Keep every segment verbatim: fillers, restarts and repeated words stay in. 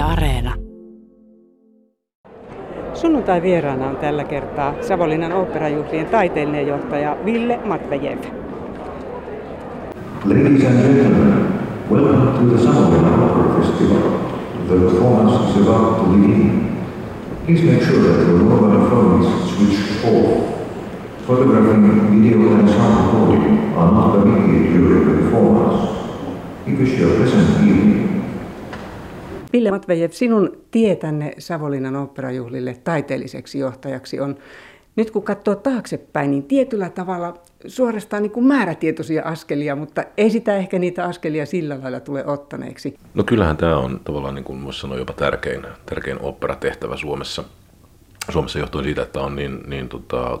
Yle Areena. Sunnuntai vieraana on tällä kertaa Savonlinnan oopperajuhlien taiteellinen johtaja Ville Matvejeff. Ladies and gentlemen, welcome to the Savonlinnan Opera Festival. The performance is about to begin. Please make sure that your mobile phone is switched off. Photographing, video and sound recording are not permitted during the performance. We wish you a pleasant evening. Ville Matvejeff, sinun tietänne Savonlinnan oopperajuhlille taiteelliseksi johtajaksi on, nyt kun katsoo taaksepäin, niin tietyllä tavalla suorastaan niin kuin määrätietoisia askelia, mutta ei sitä ehkä niitä askelia sillä lailla tule ottaneeksi. No kyllähän tämä on tavallaan, niin kuin voisi sanoa, jopa tärkein, tärkein oopperatehtävä Suomessa. Suomessa johtuen siitä, että on niin, niin tota,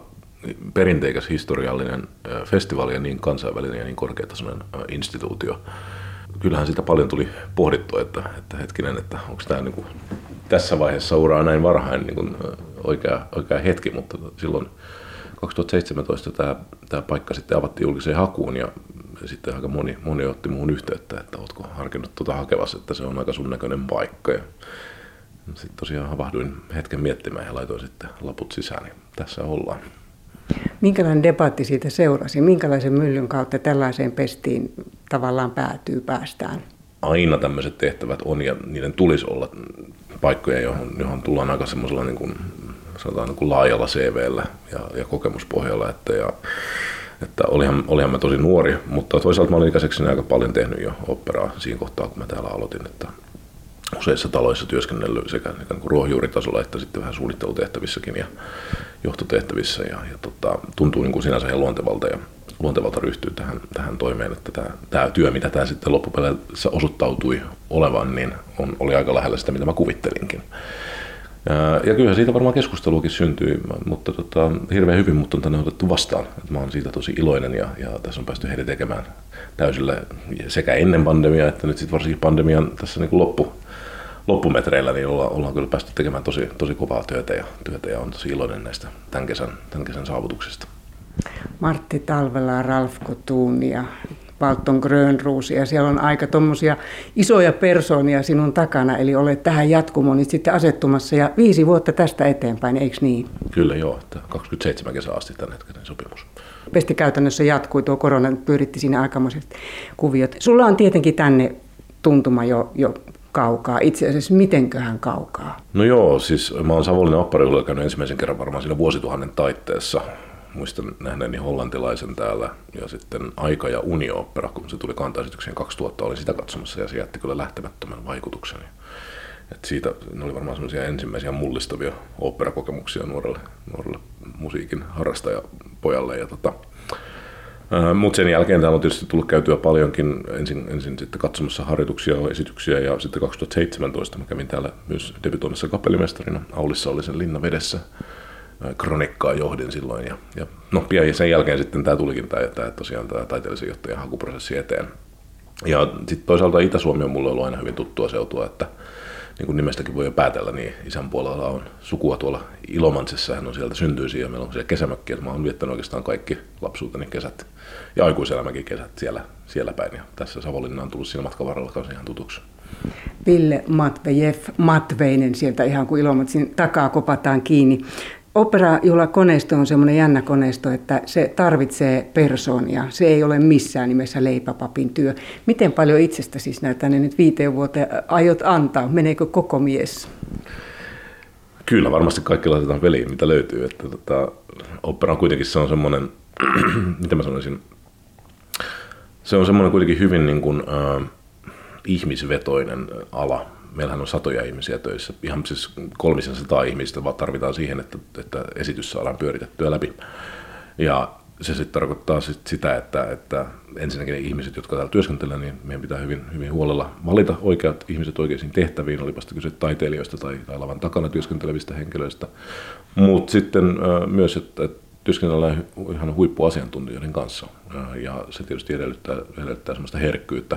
perinteikäs historiallinen festivaali ja niin kansainvälinen ja niin korkeatasoinen instituutio. Kyllähän sitä paljon tuli pohdittua, että, että hetkinen, että onko tämä niin kuin tässä vaiheessa uraa näin varhain niin kuin oikea, oikea hetki, mutta silloin kaksituhattaseitsemäntoista tämä, tämä paikka sitten avattiin julkiseen hakuun ja sitten aika moni, moni otti muun yhteyttä, että oletko harkinnut tuota hakevassa, että se on aika sun näköinen paikka. Ja sitten tosiaan havahduin hetken miettimään ja laitoin sitten laput sisään, niin tässä ollaan. Minkälainen debatti siitä seurasi? Minkälaisen myllyn kautta tällaiseen pestiin tavallaan päätyy, päästään? Aina tämmöiset tehtävät on ja niiden tulisi olla paikkoja, johon, johon tullaan aika semmoisella niin kuin, sanotaan niin kuin laajalla C V:llä ja, ja kokemuspohjalla. Että, ja, että olihan, olihan mä tosi nuori, mutta toisaalta mä olin ikäiseksi aika paljon tehnyt jo oopperaa siinä kohtaa, kun mä täällä aloitin. Että useissa taloissa työskennellyt sekä niin kuin ruohonjuuritasolla että sitten vähän suunnittelutehtävissäkin ja johtotehtävissä. Ja, ja tota, tuntuu niin kuin sinänsä ihan luontevalta, ja luontevalta ryhtyy tähän, tähän toimeen, että tämä, tämä työ, mitä tämä sitten loppupeleissä osoittautui olevan, niin on, oli aika lähellä sitä, mitä mä kuvittelinkin. Ja kyllähän siitä varmaan keskusteluakin syntyi, mutta tota, hirveän hyvin mut on tänne otettu vastaan. Et mä oon siitä tosi iloinen ja, ja tässä on päästy heidän tekemään täysillä sekä ennen pandemiaa että nyt sit varsinkin pandemian tässä niin kuin loppu. loppumetreillä niin ollaan, ollaan kyllä päästy tekemään tosi, tosi kovaa työtä ja, työtä ja on tosi iloinen näistä tämän kesän, tämän kesän saavutuksista. Martti Talvela, Ralf Kotun ja Walton Grönroos, ja siellä on aika tommosia isoja persoonia sinun takana, eli olet tähän jatkumoon nyt sitten asettumassa ja viisi vuotta tästä eteenpäin, eikö niin? Kyllä joo, että kaksikymmentäseitsemän kesää asti tämän hetkinen sopimus. Pesti käytännössä jatkui, tuo korona pyöritti siinä aikamoiset kuviot. Sulla on tietenkin tänne tuntuma jo, jo kaukaa. Itse asiassa mitenköhän kaukaa? No joo, siis mä oon Savonlinnan oopperajuhlilla käynyt ensimmäisen kerran varmaan siinä vuosituhannen taitteessa. Muistan nähneeni hollantilaisen täällä ja sitten Aika ja Uni-ooppera, kun se tuli kantaesitykseen kaksituhatta, olin sitä katsomassa ja se jätti kyllä lähtemättömän vaikutuksen. Et siitä ne oli varmaan semmoisia ensimmäisiä mullistavia oopperakokemuksia nuorelle, nuorelle musiikin harrastajapojalle ja tota... Mutta sen jälkeen täällä on tietysti tullut käytyä paljonkin, ensin, ensin sitten katsomassa harjoituksia, esityksiä ja sitten kaksituhattaseitsemäntoista mä kävin täällä myös debytoimassa kapellimestarina, Aulissa oli sen Linnavedessä, Kronikkaa johdin silloin ja, ja no pian ja sen jälkeen sitten tämä tulikin tämä, tämä tosiaan tämä taiteellisen johtajan hakuprosessi eteen. Ja sitten toisaalta Itä-Suomi on mulle ollut aina hyvin tuttua seutua, että niin kuin nimestäkin voi jo päätellä, niin isän puolella on sukua tuolla Ilomantsissa, hän on sieltä syntyisin ja meillä on siellä kesämökkiä, että mä oon viettänyt oikeastaan kaikki lapsuuteni kesät ja aikuiselämäkin kesät siellä, siellä päin ja tässä Savonlinna on tullut siinä matkan varrella kanssa ihan tutuksi. Ville Matvejeff, Matveinen sieltä ihan kuin Ilomantsin takaa kopataan kiinni. Oopperajuhlakoneisto on semmoinen jännä koneisto, että se tarvitsee persoonia. Se ei ole missään nimessä leipäpapin työ. Miten paljon itsestäsi siis näitä ne nyt viiteen vuoteen aiot antaa? Meneekö koko mies? Kyllä, varmasti kaikki laitetaan peliin, mitä löytyy. Että tota, ooppera on kuitenkin se on semmoinen, mitä mä sanoisin, se on semmoinen kuitenkin hyvin niin kuin, äh, ihmisvetoinen ala. Meillähän on satoja ihmisiä töissä, ihan siis kolmisen sataa ihmistä vaan tarvitaan siihen, että, että esitys saadaan pyöritettyä läpi. Ja se sitten tarkoittaa sit sitä, että, että ensinnäkin ne ihmiset, jotka täällä työskentelevät, niin meidän pitää hyvin, hyvin huolella valita oikeat ihmiset oikeisiin tehtäviin, olipa sitten kyse taiteilijoista tai, tai lavan takana työskentelevistä henkilöistä. Mutta sitten myös, että työskennellään ihan huippuasiantuntijoiden kanssa ja se tietysti edellyttää, edellyttää sellaista herkkyyttä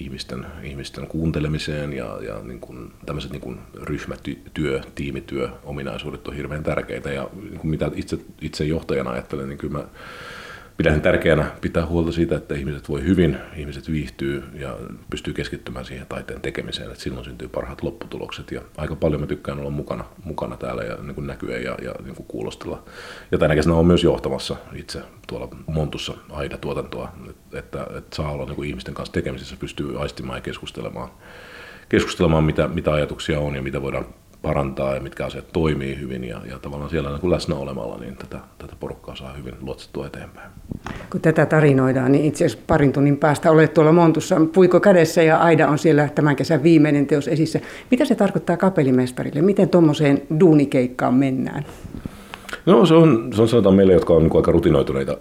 ihmisten, ihmisten kuuntelemiseen ja, ja niin kuin tämmöiset niin kuin ryhmätyö, tiimityö, ominaisuudet on hirveän tärkeitä ja niin kuin mitä itse, itse johtajana ajattelen, niin kyllä mä pidän tärkeänä pitää huolta siitä, että ihmiset voi hyvin, ihmiset viihtyy ja pystyy keskittymään siihen taiteen tekemiseen, että silloin syntyy parhaat lopputulokset. Ja aika paljon mä tykkään olla mukana, mukana täällä ja niin kuin näkyä ja, ja niin kuin kuulostella. Ja tänä kesänä olen myös johtamassa itse tuolla Montussa Aida-tuotantoa, että, että, että saa olla niin kuin ihmisten kanssa tekemisissä, pystyy aistimaan ja keskustelemaan, keskustelemaan mitä, mitä ajatuksia on ja mitä voidaan parantaa ja mitkä asiat toimii hyvin ja, ja tavallaan siellä niin kuin läsnä olemalla niin tätä, tätä porukkaa saa hyvin luotsattua eteenpäin. Kun tätä tarinoidaan, niin itse asiassa parin tunnin päästä olet tuolla Montussa puikko kädessä ja Aida on siellä tämän kesän viimeinen teos esissä. Mitä se tarkoittaa kapellimestarille? Miten tuommoiseen duunikeikkaan mennään? No se on, se on sanotaan meille, jotka on niin kuin aika rutinoituneita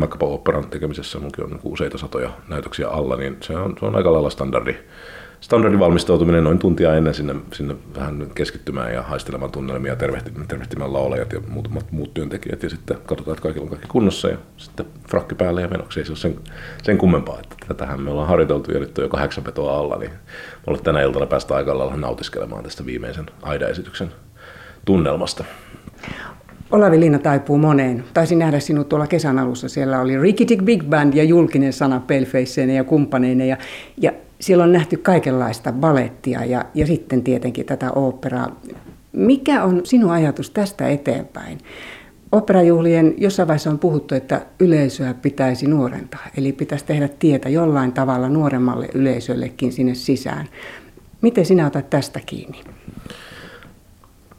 vaikkapa oopperan tekemisessä, minunkin on niin kuin useita satoja näytöksiä alla, niin se on, se on aika lailla standardi. Standardin valmistautuminen noin tuntia ennen sinne, sinne vähän keskittymään ja haistelemaan tunnelmia, tervehtimään laulajat ja muut, muut työntekijät ja sitten katsotaan, että kaikilla on kaikki kunnossa ja sitten frakki päälle ja menoksi. Ei se ole sen, sen kummempaa, että tätähän me ollaan harjoiteltu ja nyt on jo kahdeksan petoa alla, niin me tänä iltana päästä aika lailla nautiskelemaan tästä viimeisen Aida-esityksen tunnelmasta. Olavinlinna taipuu moneen. Taisin nähdä sinut tuolla kesän alussa. Siellä oli Rikitik Big Band ja julkinen sana Palefaceinen ja kumppaneinen ja, ja siellä on nähty kaikenlaista balettia ja, ja sitten tietenkin tätä oopperaa. Mikä on sinun ajatus tästä eteenpäin? Oopperajuhlien jossain vaiheessa on puhuttu, että yleisöä pitäisi nuorentaa, eli pitäisi tehdä tietä jollain tavalla nuoremmalle yleisöllekin sinne sisään. Miten sinä otat tästä kiinni?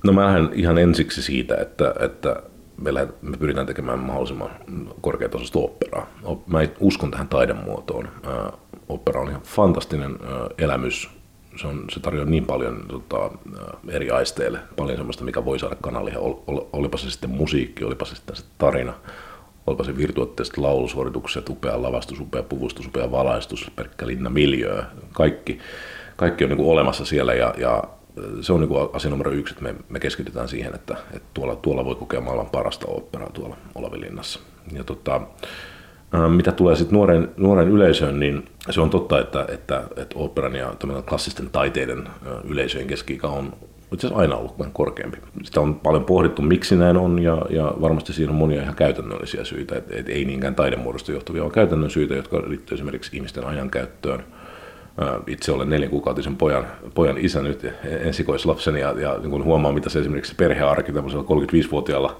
No mä lähden ihan ensiksi siitä, että, että me, lähden, me pyritään tekemään mahdollisimman korkeatasoista oopperaa. Mä uskon tähän taidemuotoon. Opera on ihan fantastinen elämys. Se, on, se tarjoaa niin paljon tota, eri aisteille, paljon sellaista, mikä voi saada kanaliin. Ol, ol, olipa se sitten musiikki, olipa se sitten se tarina, olipa se virtuoitteista laulusuoritukset, upea lavastus, upea puvustus, upea valaistus, pelkkä linna, miljöö. Kaikki, kaikki on niin kuin olemassa siellä ja, ja se on niin kuin asia numero yksi, että me, me keskitytään siihen, että, että tuolla, tuolla voi kokea maailman parasta oopperaa tuolla Olavinlinnassa. Ja tota, mitä tulee sitten nuoren, nuoren yleisöön, niin se on totta, että, että, että oopperan ja klassisten taiteiden yleisöjen keski-ikä on itse asiassa aina ollut vähän korkeampi. Sitä on paljon pohdittu, miksi näin on, ja, ja varmasti siinä on monia ihan käytännöllisiä syitä. Et, et ei niinkään taidemuodosta johtuvia, vaan käytännön syitä, jotka liittyy esimerkiksi ihmisten ajankäyttöön. Itse olen neljänkuukautisen pojan, pojan isä nyt, ensikoislapseni, ja, ja niin kun huomaa, mitä se esimerkiksi perhearki tämmöisellä kolmekymmentäviisivuotiaalla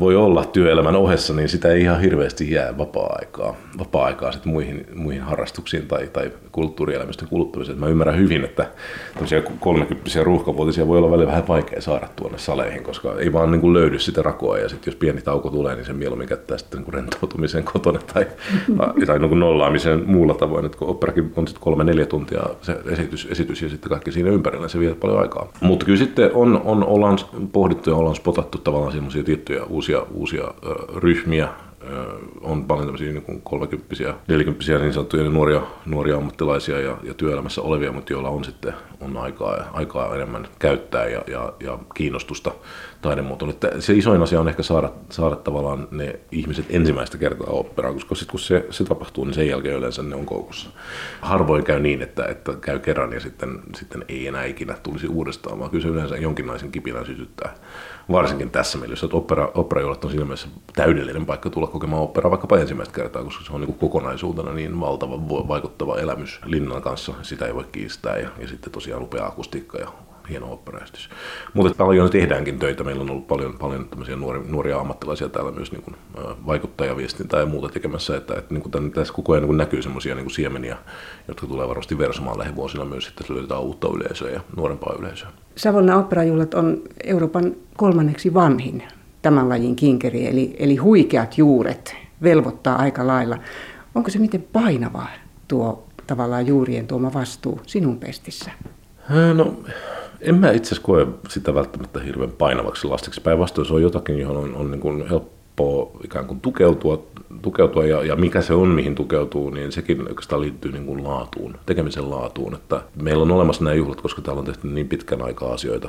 voi olla työelämän ohessa, niin sitä ei ihan hirveästi jää vapaa-aikaa, vapaa-aikaa sitten muihin, muihin harrastuksiin tai, tai kulttuurielämysten kuluttamiseen. Mä ymmärrän hyvin, että tämmöisiä kolmekymppisiä ruuhkavuotisia voi olla välillä vähän vaikea saada tuonne saleihin, koska ei vaan niin kuin löydy sitä rakoa ja sitten jos pieni tauko tulee, niin se mieluummin käyttää sitten niin kuin rentoutumiseen kotona tai, tai, tai niin kuin nollaamiseen muulla tavoin, että kun operakin on sitten kolme neljä tuntia se esitys, esitys ja sitten kaikki siinä ympärillä, se vie paljon aikaa. Mutta kyllä sitten on, on, ollaan pohdittu ja ollaan spotattu tavallaan semmoisia tiettyjä uusia, uusia ö, ryhmiä, ö, on paljon tämmöisiä niin kolmekymppisiä, nelikymppisiä niin sanottuja niin nuoria, nuoria ammattilaisia ja, ja työelämässä olevia, mutta joilla on sitten on aikaa, aikaa enemmän käyttää ja, ja, ja kiinnostusta taidemuotoon. Että se isoin asia on ehkä saada, saada tavallaan ne ihmiset ensimmäistä kertaa oopperaan, koska sitten kun se, se tapahtuu, niin sen jälkeen yleensä ne on koukussa. Harvoin käy niin, että, että käy kerran ja sitten, sitten ei enää ikinä tulisi uudestaan, vaan kyllä se yleensä jonkinlaisen kipinän sytyttää. Varsinkin tässä mielessä, että oopperajuhlat on siinä mielessä täydellinen paikka tulla kokemaan oopperaa vaikkapa ensimmäistä kertaa, koska se on niin kokonaisuutena niin valtava vaikuttava elämys linnan kanssa. Sitä ei voi kiistää ja, ja sitten tosiaan upea akustiikka ja hieno oopperaesitys. Mutta paljon tehdäänkin töitä. Meillä on ollut paljon, paljon nuoria, nuoria ammattilaisia täällä myös niin kuin vaikuttajaviestintää ja muuta tekemässä. Että, että niin kuin tässä koko ajan niin kuin näkyy semmoisia niin kuin siemeniä, jotka tulee varmasti versomaan lähivuosina myös, että löydetään uutta yleisöä ja nuorempaa yleisöä. Savonlinnan oopperajuhlat on Euroopan kolmanneksi vanhin tämän lajin kinkeri, eli, eli huikeat juuret velvoittaa aika lailla. Onko se miten painavaa tuo tavallaan juurien tuoma vastuu sinun pestissä? No, en mä itse asiassa koe sitä välttämättä hirveän painavaksi lastiksi. Päinvastoin se on jotakin, johon on, on niin kuin helppoa ikään kuin tukeutua, tukeutua ja, ja mikä se on, mihin tukeutuu, niin sekin oikeastaan liittyy niin kuin laatuun, tekemisen laatuun. Että meillä on olemassa nämä juhlat, koska täällä on tehty niin pitkän aikaa asioita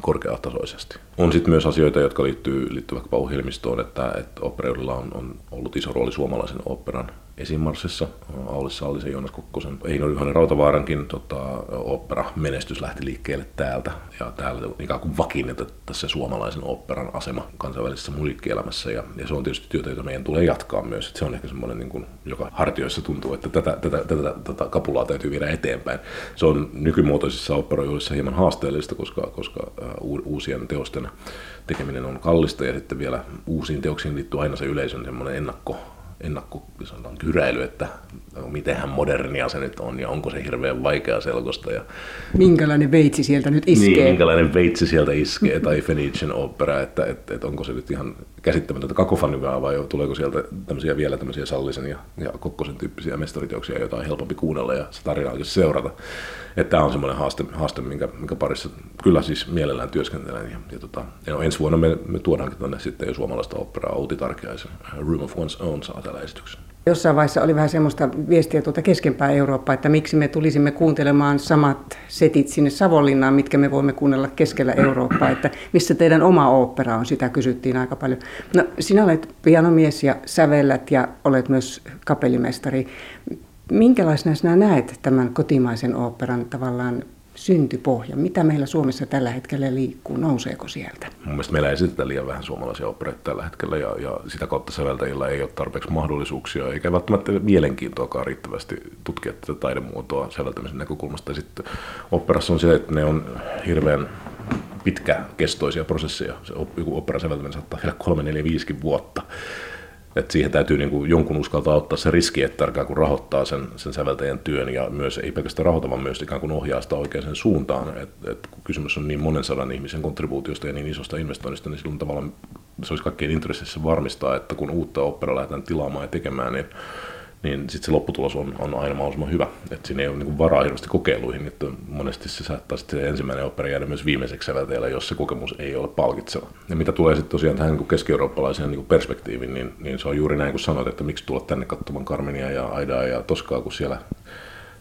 korkeatasoisesti. On sitten myös asioita, jotka liittyy, liittyy vaikkapa ohjelmistoon, että, että oopperajuhlilla on, on ollut iso rooli suomalaisen oopperan esimarssissa Aulissa Allisen Joonas Kokkosen Eino Juhanen Rautavaarankin tota, ooppera-menestys lähti liikkeelle täältä. Ja täällä ikään kuin vakiinnetettaisiin se suomalaisen oopperan asema kansainvälisessä musiikkielämässä. Ja, ja se on tietysti työtä, jota meidän tulee jatkaa myös. Et se on ehkä semmoinen, niin kuin, joka hartioissa tuntuu, että tätä, tätä, tätä, tätä kapulaa täytyy viedä eteenpäin. Se on nykymuotoisissa oopperajuhlissa hieman haasteellista, koska, koska uh, uusien teosten tekeminen on kallista. Ja sitten vielä uusiin teoksiin liittyy aina se yleisön semmoinen ennakko. ennakkokyräily, että mitenhän modernia se nyt on ja onko se hirveän vaikea selkosta. Ja minkälainen veitsi sieltä nyt iskee. Niin, minkälainen veitsi sieltä iskee tai Phoenician opera, että et, et onko se nyt ihan käsittämätöntä kakofoniaa vai tuleeko sieltä tämmöisiä, vielä tämmöisiä Sallisen ja, ja Kokkosen tyyppisiä mestariteoksia, joita on helpompi kuunnella ja se tarinaa oikeasti seurata. Että tämä on semmoinen haaste, haaste minkä, minkä parissa kyllä siis mielellään työskentelen. Ja, ja tota, no, ensi vuonna me, me tuodaankin tänne sitten jo suomalaista operaa Outi Tarkeaisen. Room of One's Own saa tällä esityksen. Jossain vaiheessa oli vähän semmoista viestiä tuolta keskempää Eurooppaa, että miksi me tulisimme kuuntelemaan samat setit sinne Savonlinnaan, mitkä me voimme kuunnella keskellä Eurooppaa, että missä teidän oma ooppera on, sitä kysyttiin aika paljon. No sinä olet pianomies ja sävellät ja olet myös kapellimestari. Minkälaisena sinä näet tämän kotimaisen oopperan tavallaan syntypohja? Mitä meillä Suomessa tällä hetkellä liikkuu? Nouseeko sieltä? Mun mielestä meillä esitetään liian vähän suomalaisia ooppereita tällä hetkellä ja, ja sitä kautta säveltäjillä ei ole tarpeeksi mahdollisuuksia eikä välttämättä mielenkiintoakaan riittävästi tutkia tätä taidemuotoa säveltämisen näkökulmasta. Ja sitten oopperassa on se, että ne on hirveän pitkäkestoisia prosesseja. Se, joku oopperan säveltäminen saattaa vielä kolme, neljä, viisikin vuotta. Että siihen täytyy niin kuin jonkun uskaltaa ottaa se riski, että ikään kuin rahoittaa sen, sen säveltäjän työn ja myös, ei pelkästään rahoita, vaan myös ikään kuin ohjaa sitä oikeaan suuntaan. Et, et kun kysymys on niin monen sadan ihmisen kontribuutiosta ja niin isosta investoinnista, niin silloin tavallaan se olisi kaikkein intressissä varmistaa, että kun uutta oopperaa lähdetään tilaamaan ja tekemään, niin, niin sit se lopputulos on, on aina mahdollisimman hyvä. Et siinä ei ole niin kuin varaa hirveästi kokeiluihin, että monesti se saattaa sitten se ensimmäinen opera jäädä myös viimeiseksi säveltäjällä, jos se kokemus ei ole palkitseva. Ja mitä tulee sitten tosiaan tähän niin keski-eurooppalaiseen niin perspektiiviin, niin, niin se on juuri näin kuin sanoit, että miksi tulla tänne katsomaan Carmenia ja Aidaa ja Toskaa, kun siellä,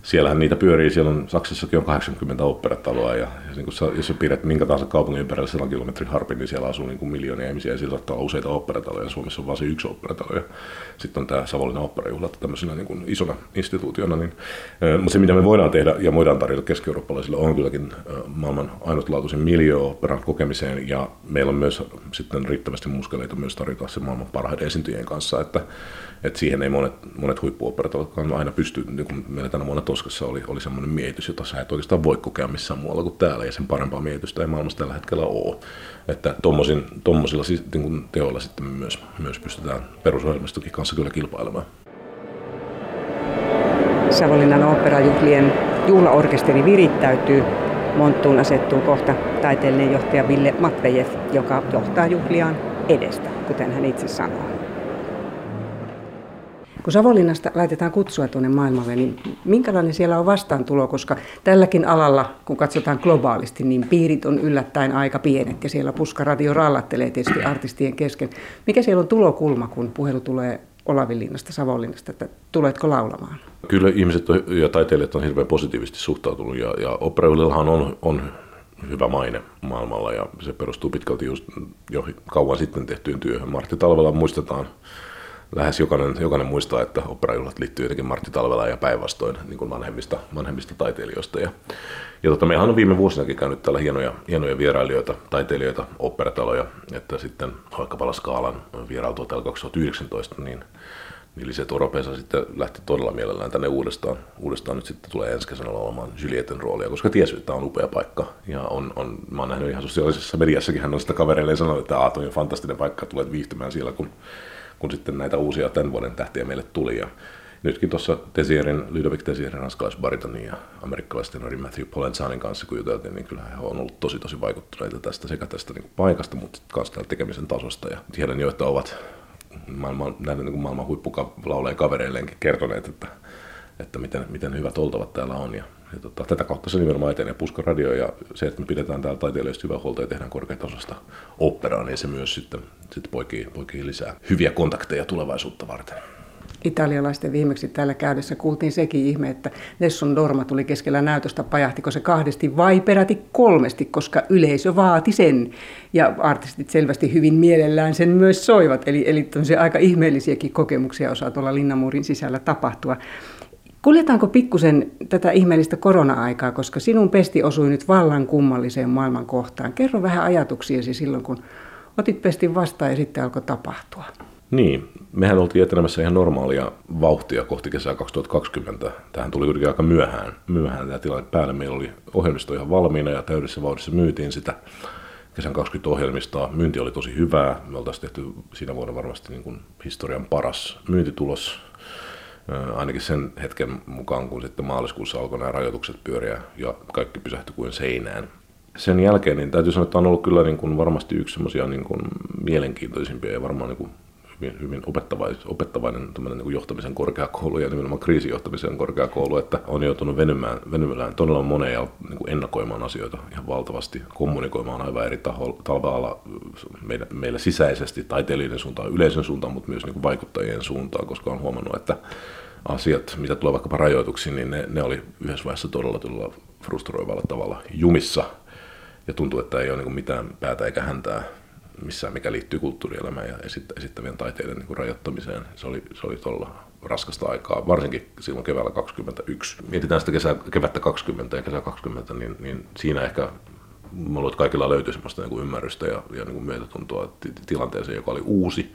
siellähän niitä pyörii. Siellä on Saksassakin on kahdeksankymmentä oopperataloa ja, ja niin kuin, jos sä pidät minkä tahansa kaupungin ympärillä sadan kilometrin harpin, niin siellä asuu niin kuin miljoonia ihmisiä ja siellä saattaa olla useita oopperataloja. Suomessa on vain se yksi oopperatalo ja sitten on tämä Savonlinnan oopperajuhlat tämmöisenä niin kuin isona instituutiona. Niin, äh, mutta se mitä me voidaan tehdä ja voidaan tarjota keski-eurooppalaisille on kylläkin äh, maailman ainutlaatuisen miljöooperan kokemiseen ja meillä on myös sitten riittävästi muskeleita myös tarjota se maailman parhaiden esiintyjien kanssa, että et siihen ei monet, monet huippuoopperatalatkaan aina pysty, niin kuin meillä tänä vuonna Toskassa oli, oli semmoinen miehitys, jota sä et oikeastaan voi kokea missään muualla kuin täällä, ja sen parempaa miehitystä ei maailmassa tällä hetkellä ole. Että tommosilla niin teoilla sitten myös, myös pystytään perusohjelmistokin kanssa kyllä kilpailemaan. Savonlinnan oopperajuhlien juhlaorkesteri virittäytyy. Monttuun asettuu kohta taiteellinen johtaja Ville Matvejeff, joka johtaa juhliaan edestä, kuten hän itse sanoo. Kun Savonlinnasta laitetaan kutsua tuonne maailmalle, niin minkälainen siellä on vastaantulo, koska tälläkin alalla, kun katsotaan globaalisti, niin piirit on yllättäen aika pienet ja siellä puskaradio rallattelee tietysti artistien kesken. Mikä siellä on tulokulma, kun puhelu tulee Olavinlinnasta, Savonlinnasta, että tuletko laulamaan? Kyllä ihmiset ja taiteilijat on hirveän positiivisesti suhtautunut ja, ja oopperajuhlillahan on, on hyvä maine maailmalla ja se perustuu pitkälti just jo kauan sitten tehtyyn työhön. Martti Talvela muistetaan. Lähes jokainen, jokainen muistaa, että oopperajuhlat liittyy jotenkin Martti Talvelaan ja päinvastoin niin kuin vanhemmista, vanhemmista taiteilijoista. Ja, ja tota, meillähän on viime vuosinakin käynyt täällä hienoja, hienoja vierailijoita, taiteilijoita, oopperataloja, että sitten vaikkapa La Scalan vierailtua täällä kaksituhattayhdeksäntoista, niin, niin Lisette Oropesa sitten lähti todella mielellään tänne uudestaan. Uudestaan nyt sitten tulee ensi kesänä olemaan Julietten roolia, koska tiesi, että tämä on upea paikka. Ja on, on, mä oon nähnyt ihan sosiaalisessa mediassakin, hän on sitä kavereille sanonut, että aah, toi on fantastinen paikka, tulet viihtymään siellä, kun kun sitten näitä uusia tämän vuoden tähtiä meille tuli. Ja nytkin tuossa Tesierin, Ludovic Tesierin, ranskalaisbaritonin ja amerikkalaistenorin Matthew Polenzanin kanssa, kun juteltiin, niin kyllä he on ollut tosi tosi vaikuttuneita tästä, sekä tästä niin kuin paikasta, mutta myös tästä tekemisen tasosta. Ja tiedän jo, että ovat maailman, näiden niin kuin maailman huippulaulajien kavereilleenkin kertoneet, että, että miten, miten hyvät oltavat täällä on. Ja, ja tota, tätä kautta se nimenomaan etenee puskaradio ja se, että me pidetään täällä taiteilijoista hyvää huolta ja tehdään korkeatasosta oopperaa, niin se myös sitten, sitten poikii, poikii lisää hyviä kontakteja tulevaisuutta varten. italialaisten viimeksi täällä käydessä kuultiin sekin ihme, että Nessun Dorma tuli keskellä näytöstä, pajahtiko se kahdesti vai peräti kolmesti, koska yleisö vaati sen. Ja artistit selvästi hyvin mielellään sen myös soivat, eli, eli aika ihmeellisiäkin kokemuksia osaa tuolla Linnamuurin sisällä tapahtua. Kuljetaanko pikkusen tätä ihmeellistä korona-aikaa, koska sinun pesti osui nyt vallan kummalliseen maailman kohtaan. Kerro vähän ajatuksiasi silloin, kun otit pestin vastaan ja sitten alkoi tapahtua. Niin, mehän oltiin etenemässä ihan normaalia vauhtia kohti kesää kaksituhattakaksikymmentä. Tähän tuli kuitenkin aika myöhään, myöhään tämä tilanne päälle. Meillä oli ohjelmisto ihan valmiina ja täydessä vauhdissa myytiin sitä kesän kaksikymmentä ohjelmista. Myynti oli tosi hyvää. Me oltaisiin tehty siinä vuonna varmasti niin kuin historian paras myyntitulos. Ainakin sen hetken mukaan, kun sitten maaliskuussa alkoi nämä rajoitukset pyöriä ja kaikki pysähtyi kuin seinään. Sen jälkeen niin täytyy sanoa, että on ollut kyllä niin kuin varmasti yksi semmoisia niin kuin mielenkiintoisimpia ja varmaan niin kuin hyvin, hyvin opettavainen, opettavainen niin kuin johtamisen korkeakoulu ja nimenomaan kriisijohtamisen korkeakoulu, että on joutunut venymään, venymään todella moneen ja niin kuin ennakoimaan asioita ihan valtavasti, kommunikoimaan aivan eri taholla, talvealla meillä, meillä sisäisesti taiteilijoiden suuntaan, yleisön suuntaan, mutta myös niin kuin vaikuttajien suuntaan, koska on huomannut, että asiat, mitä tulee vaikkapa rajoituksiin, niin ne, ne oli yhdessä vaiheessa todella, todella frustroivalla tavalla jumissa ja tuntuu, että ei ole niin kuin mitään päätä eikä häntää missään, mikä liittyy kulttuurielämään ja esittävien taiteiden niin kuin rajoittamiseen. Se oli, se oli todella raskasta aikaa, varsinkin silloin keväällä kaksikymmentäyksi. Mietitään sitä kesää, kevättä kaksikymmentä ja kesää kaksikymmentä, niin, niin siinä ehkä mä luulen, että kaikilla löytyi sellaista niin kuin ymmärrystä ja, ja niin kuin myötätuntoa tilanteeseen, joka oli uusi.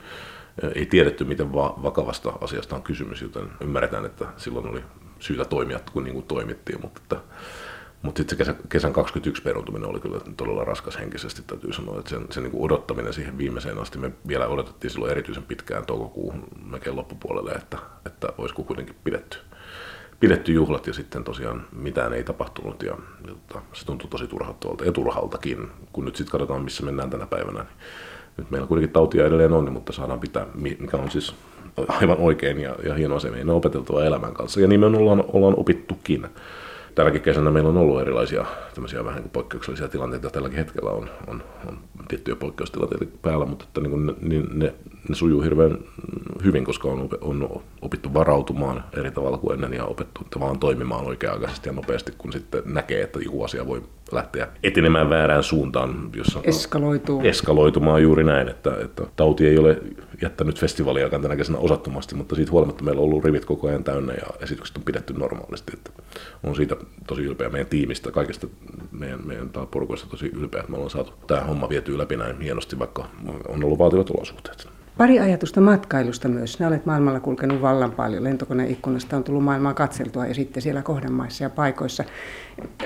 Ei tiedetty, miten va- vakavasta asiasta on kysymys, joten ymmärretään, että silloin oli syytä toimia, kun niin kuin toimittiin. Mutta että Mutta sitten kesän, kesän kaksikymmentäyksi peruuntuminen oli kyllä todella raskas henkisesti, täytyy sanoa, että sen, sen niin kuin odottaminen siihen viimeiseen asti, me vielä odotettiin silloin erityisen pitkään toukokuuhun melkein loppupuolelle, että, että olisiko kuitenkin pidetty, pidetty juhlat ja sitten tosiaan mitään ei tapahtunut ja, ja se tuntui tosi turhauttavalta ja turhaltakin, kun nyt sitten katsotaan missä mennään tänä päivänä. Niin nyt meillä kuitenkin tautia edelleen on, mutta saadaan pitää, mikä on siis aivan oikein ja, ja hieno asia, meidän on opeteltava elämän kanssa ja niin me ollaan, ollaan opittukin. Tälläkin kesänä meillä on ollut erilaisia tämmöisiä vähän niin poikkeuksellisia tilanteita, tälläkin hetkellä on, on, on tiettyjä poikkeustilanteita päällä, mutta että niin kuin ne, ne, ne sujuu hirveän hyvin, koska on, on opittu varautumaan eri tavalla kuin ennen ja opettu vaan toimimaan oikea-aikaisesti ja nopeasti, kun sitten näkee, että joku asia voi lähteä etenemään väärään suuntaan, jossa eskaloituu. Eskaloitumaan juuri näin, että, että tauti ei ole jättänyt festivaaliakaan tänä kesänä osattomasti, mutta siitä huolimatta meillä on ollut rivit koko ajan täynnä ja esitykset on pidetty normaalisti. Että on siitä tosi ylpeä meidän tiimistä, kaikista meidän, meidän porukoista tosi ylpeä, että me ollaan saatu tämä homma vietyä läpi näin hienosti, vaikka on ollut vaativat olosuhteet. Pari ajatusta matkailusta myös. Sinä olet maailmalla kulkenut vallan paljon. Lentokoneikkunasta on tullut maailmaa katseltua ja sitten siellä kohdemaissa ja paikoissa.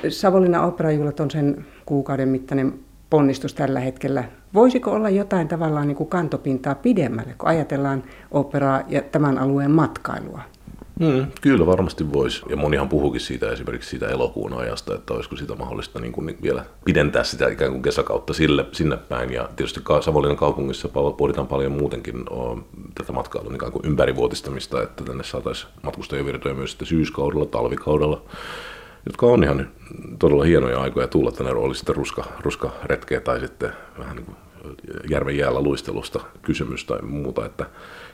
Savonlinnan oopperajuhlat on sen kuukauden mittainen ponnistus tällä hetkellä. Voisiko olla jotain tavallaan niin kuin kantopintaa pidemmälle, kun ajatellaan oopperaa ja tämän alueen matkailua? Hmm, kyllä varmasti voisi. Ja monihan puhuukin siitä esimerkiksi siitä elokuun ajasta, että olisiko sitä mahdollista niin kuin vielä pidentää sitä ikään kuin kesäkautta sille, sinne päin. Ja tietysti Savonlinnan kaupungissa pohditaan paljon muutenkin tätä matkailun ikään kuin ympärivuotistamista, että tänne saataisiin matkustajavirtoja myös sitten syyskaudella, talvikaudella, jotka on ihan todella hienoja aikoja tulla tänne. Oli sitten ruska, ruska retkeä tai sitten vähän niin kuin järven jäällä luistelusta kysymys tai muuta, että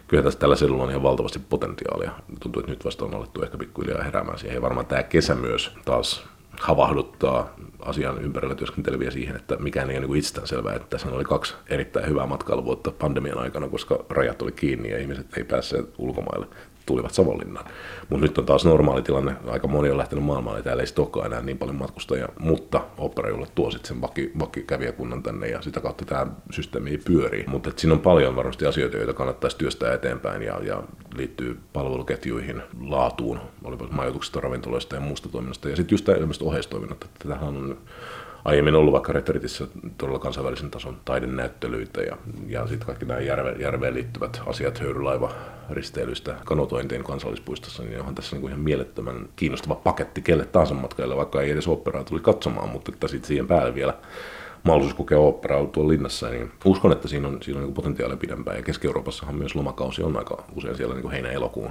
kyllä tässä tällä seudulla on ihan valtavasti potentiaalia. Tuntuu, että nyt vasta on alettu ehkä pikkuhiljaa heräämään siihen. Ja varmaan tämä kesä myös taas havahduttaa asian ympärillä työskenteleviä siihen, että mikään ei ole niin itsestäänselvää. Että tässä oli kaksi erittäin hyvää matkailuvuotta pandemian aikana, koska rajat oli kiinni ja ihmiset ei päässeet ulkomaille, tulivat Savonlinnaan. Mutta nyt on taas normaali tilanne. Aika moni on lähtenyt maailmalle ja täällä ei sitten olekaan enää niin paljon matkustajia, mutta oopperajuhlat tuo sitten sen vaki, vakikävijäkunnan tänne ja sitä kautta tämä systeemi pyörii. Mutta siinä on paljon varmasti asioita, joita kannattaisi työstää eteenpäin ja, ja liittyy palveluketjuihin, laatuun, olipa majoituksesta, ravintoloista ja muusta toiminnasta. Ja sitten just tämmöistä oheistoiminnasta. Tämähän on aiemmin ollut vaikka retritissä todella kansainvälisen tason taidenäyttelyitä ja, ja sitten kaikki nämä järve, järveen liittyvät asiat, höyrylaiva risteilystä kanotointiin kansallispuistossa, niin onhan tässä niinku ihan mielettömän kiinnostava paketti kelle tahansa matkailla, vaikka ei edes oopperaa tuli katsomaan, mutta että sit siihen päälle vielä mahdollisuus kokea oopperaa tuolla linnassa, niin uskon, että siinä on, siinä on niinku potentiaalia pidempään. Ja Keski-Euroopassahan myös lomakausi on aika usein siellä niinku heinä-elokuun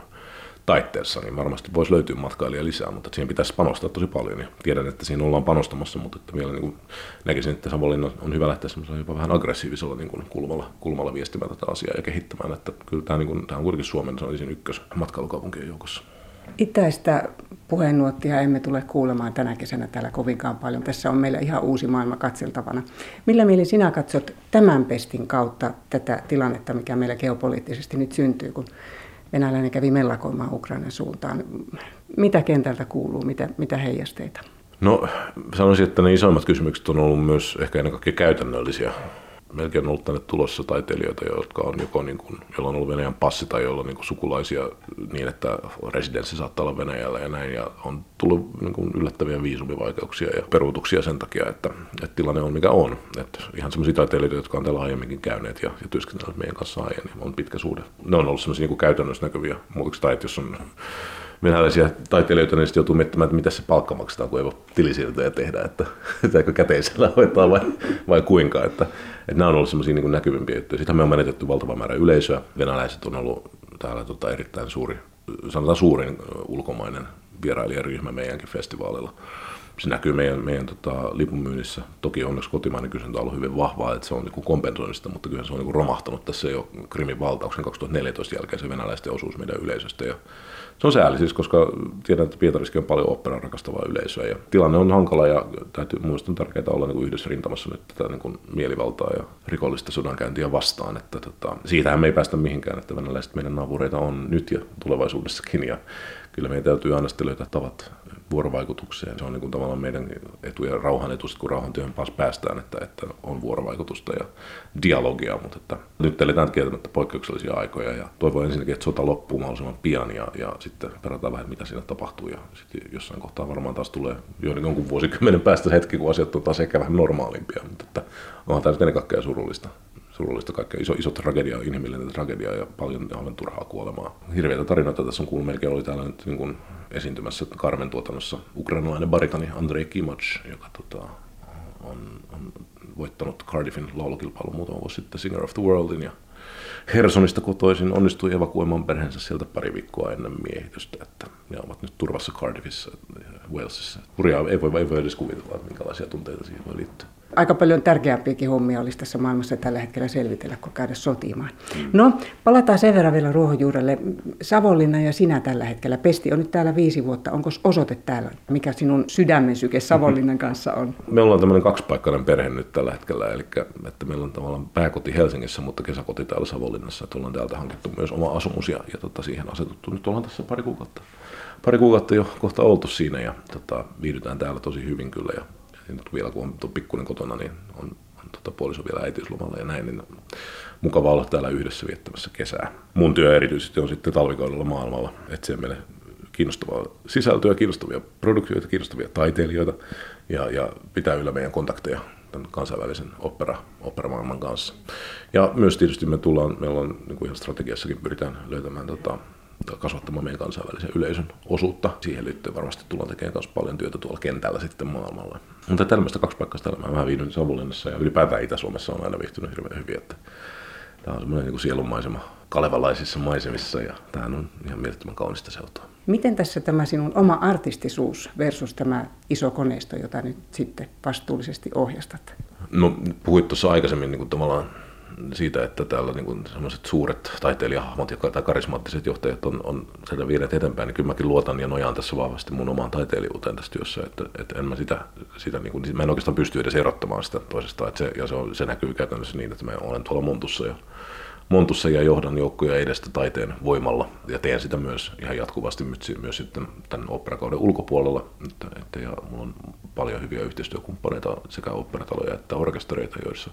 taitteensa, niin varmasti voisi löytyä matkailija lisää, mutta siihen pitäisi panostaa tosi paljon. Ja tiedän, että siinä ollaan panostamassa, mutta että vielä niin kuin näkisin, että Savonlinnan on hyvä lähteä semmoisella jopa vähän aggressiivisella niin kuin kulmalla, kulmalla viestimään tätä asiaa ja kehittämään, että kyllä tämä, niin kuin, tämä on kuitenkin Suomen, se on siinä ykkös matkailukaupunkien joukossa. Itäistä puheennuottia emme tule kuulemaan tänä kesänä täällä kovinkaan paljon. Tässä on meillä ihan uusi maailma katseltavana. Millä mielin sinä katsot tämän pestin kautta tätä tilannetta, mikä meillä geopoliittisesti nyt syntyy, kun venäläinen kävi mellakoimaan Ukrainan suuntaan? Mitä kentältä kuuluu, mitä, mitä heijasteita? No sanoisin, että ne isoimmat kysymykset on ollut myös ehkä ennen kaikkea käytännöllisiä. Melkein on ollut tänne tulossa taiteilijoita, jotka on joko niin kuin, joilla on ollut Venäjän passi tai joilla on niin kuin sukulaisia niin, että residenssi saattaa olla Venäjällä ja näin. Ja on tullut niin kuin yllättäviä viisumivaikeuksia ja peruutuksia sen takia, että, että tilanne on mikä on. Että ihan sellaisia taiteilijoita, jotka on täällä aiemminkin käyneet ja, ja työskennelleet meidän kanssa aiemmin, niin on pitkä suhde. Ne on ollut sellaisia niin kuin käytännössä näkyviä muutoksia, tai että jos on venäläisiä taiteilijoita, niin joutuu miettimään, että mitä se palkka maksetaan, kun ei voi tilisiirtoja tehdä, että pitääkö käteisellä hoitaa vai, vai kuinka. Että, että nämä on ollut sellaisia niin kuin näkyvimpiä juttuja. Sitten me on menetetty valtava määrä yleisöä. Venäläiset on ollut täällä tota, erittäin suuri, sanotaan suurin ulkomainen vierailijaryhmä meidänkin festivaaleilla. Se näkyy meidän, meidän tota, lipunmyynnissä. Toki onneksi kotimainen kysyntä on ollut hyvin vahvaa, että se on niin kompensoinnista, mutta kyllä se on niin romahtanut tässä jo Krimin valtauksen kaksituhattaneljätoista jälkeen se venäläisten osuus meidän yleisöstä. Ja se on sääli siis, koska tiedän, että Pietarissakin on paljon oopperan rakastavaa yleisöä ja tilanne on hankala ja täytyy muistaa, että on tärkeää olla niin kuin yhdessä rintamassa nyt tätä niin kuin mielivaltaa ja rikollista sodankäyntiä vastaan. Että, tota, siitähän me ei päästä mihinkään, että venäläiset meidän naapureita on nyt ja tulevaisuudessakin ja kyllä meidän täytyy aina sitten löytää tavat vuorovaikutukseen. Se on niin kuin tavallaan meidän etu ja rauhan etu, kun rauhantyöhön päästään, että, että on vuorovaikutusta ja dialogia. Mutta että nyt eletään kieltämättä poikkeuksellisia aikoja ja toivon ensinnäkin, että sota loppuu mahdollisimman pian ja, ja sitten perataan vähän, mitä siinä tapahtuu. Ja sitten jossain kohtaa varmaan taas tulee jonkun vuosikymmenen päästä hetki, kun asiat on taas ehkä vähän normaalimpia. Mutta että onhan tämä nyt ennen kaikkea surullista. Surullista kaikkea, iso, iso tragedia, inhimillinen tragedia ja paljon aivan turhaa kuolemaa. Hirveitä tarinoita tässä on kuullut, melkein oli täällä nyt niin kuin esiintymässä Carmen tuotannossa ukrainalainen baritoni Andrei Kimoch, joka tota, on, on voittanut Cardiffin laulukilpailun muutama vuosi sitten Singer of the Worldin ja Hersonista kotoisin onnistui evakuoimaan perheensä sieltä pari viikkoa ennen miehitystä, että ne ovat nyt turvassa Cardiffissa, Walesissa. Hurjaa, ei voi, ei voi edes kuvitella, minkälaisia tunteita siihen voi liittyä. Aika paljon tärkeämpiäkin hommia olisi tässä maailmassa tällä hetkellä selvitellä, kun käydä sotimaan. No, palataan sen verran vielä ruohonjuurelle. Savonlinna ja sinä tällä hetkellä. Pesti on nyt täällä viisi vuotta. Onko osoite täällä? Mikä sinun sydämen syke Savonlinnan kanssa on? Me ollaan tämmöinen kaksipaikkainen perhe nyt tällä hetkellä. Eli että meillä on tavallaan pääkoti Helsingissä, mutta kesäkoti täällä Savonlinnassa. Että ollaan täältä hankittu myös oma asumus ja, ja tota, siihen asetuttu. Nyt ollaan tässä pari kuukautta, pari kuukautta jo kohta oltu siinä ja tota, viihdytään täällä tosi hyvin kyllä. Ja vielä kun on pikkuinen kotona, niin on, on tota, puoliso vielä äitiyslomalla ja näin, niin mukava olla täällä yhdessä viettämässä kesää. Mun työ erityisesti on sitten talvikaudella maailmalla, etsiä meille kiinnostavaa sisältöä, kiinnostavia produktioita, kiinnostavia taiteilijoita ja, ja pitää yllä meidän kontakteja tämän kansainvälisen opera, operamaailman kanssa. Ja myös tietysti me tullaan, meillä on niin kuin ihan strategiassakin pyritään löytämään tota, kasvattamaan meidän kansainvälisen yleisön osuutta. Siihen liittyen varmasti tullaan tekemään myös paljon työtä tuolla kentällä sitten maailmalla. Mutta tällaista kaksipaikkaista elämää. Mä viihdyin Savonlinnassa ja ylipäätään Itä-Suomessa on aina viihtynyt hirveän hyvin. Että tämä on semmoinen niin kuin sielunmaisema kalevalaisissa maisemissa ja tämähän on ihan mielettömän kaunista seutua. Miten tässä tämä sinun oma artistisuus versus tämä iso koneisto, jota nyt sitten vastuullisesti ohjastat? No puhuit tuossa aikaisemmin niin kuin tavallaan siitä, että täällä niin sellaiset suuret taiteilijahahmot tai karismaattiset johtajat on, on sieltä vieneet eteenpäin, niin kyllä mäkin luotan ja nojaan tässä vahvasti mun omaan taiteilijuuteen tässä työssä, että, että en mä, sitä, sitä, niin kuin, mä en oikeastaan pysty edes erottamaan sitä toisestaan, että se, ja se, on, se näkyy käytännössä niin, että mä olen tuolla montussa ja, montussa ja johdan joukkoja edestä taiteen voimalla ja teen sitä myös ihan jatkuvasti myös sitten tämän oopperakauden ulkopuolella, että, että, ja mulla on paljon hyviä yhteistyökumppaneita sekä oopperataloja että orkestereita, joissa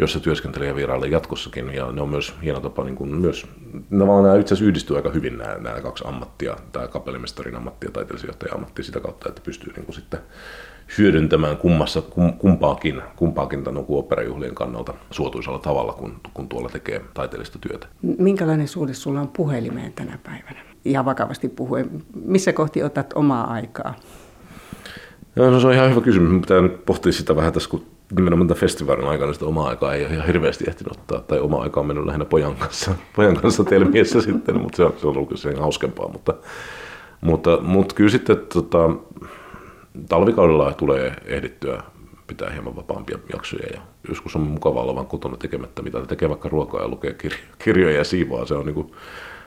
jossa työskentelee vieraille jatkossakin, ja ne on myös hieno tapa, niin kuin myös, tavallaan nämä itse asiassa yhdistyy aika hyvin nämä, nämä kaksi ammattia, tämä kapellimestarin ammatti ja taiteellisen johtajan ammatti sitä kautta, että pystyy niin kuin sitten hyödyntämään kummassa, kumpaakin, kumpaakin tämän oopperajuhlien kannalta suotuisalla tavalla, kun, kun tuolla tekee taiteellista työtä. Minkälainen suhde sulla on puhelimeen tänä päivänä? Ihan vakavasti puhuen, missä kohti otat omaa aikaa? No, se on ihan hyvä kysymys, pitää nyt pohtia sitä vähän tässä, kun kyllä nämä festivaalin aikana sitä omaa aikaa ei ole ihan hirveästi ehtinyt ottaa, tai omaa aikaa on mennyt lähinnä pojan kanssa, pojan kanssa telmiessä sitten, mutta se on, se on ollut kyllä hauskempaa. Mutta, mutta, mutta kyllä sitten tota, talvikaudella tulee ehdittyä pitää hieman vapaampia jaksoja, ja joskus on mukavaa olla vaan kotona tekemättä mitä tekee, vaikka ruokaa ja lukee kirjoja ja siivoaa, se on niin kuin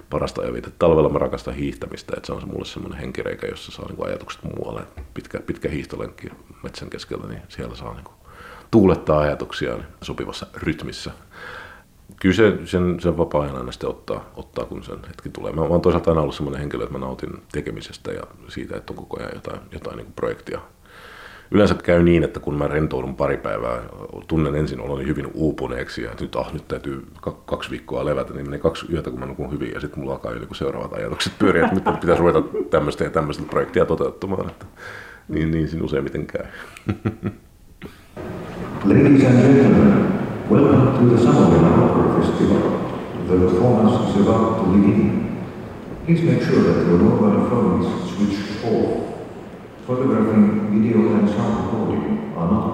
parasta evitettä. Talvella mä rakastan hiihtämistä, että se on mulle semmoinen henkireikä, jossa saa niinku ajatukset muualle. Pitkä, pitkä hiihtolenkki metsän keskellä, niin siellä saa niinku tuulettaa ajatuksia niin sopivassa rytmissä. Kyllä se, sen, sen vapaa-ajan aina sitten ottaa, ottaa, kun sen hetki tulee. Mä oon toisaalta aina ollut semmoinen henkilö, että mä nautin tekemisestä ja siitä, että on koko ajan jotain, jotain niinku projektia. Yleensä käy niin, että kun mä rentoudun pari päivää, tunnen ensin oloni hyvin uupuneeksi ja nyt, ah, nyt täytyy kaksi viikkoa levätä, niin menee kaksi yötä, kun mä nukun hyvin ja sitten mulla alkaa joku seuraavat ajatukset pyöriä, että miten pitäisi ruveta tämmöistä ja tämmöistä projektia toteuttamaan. Että, niin, niin siinä useimmiten käy. Ladies and gentlemen, welcome to the Savonlinnan Opera Festival. The performance is about to begin. Please make sure that your mobile phone is switched off. Photographing, video and sound recording are not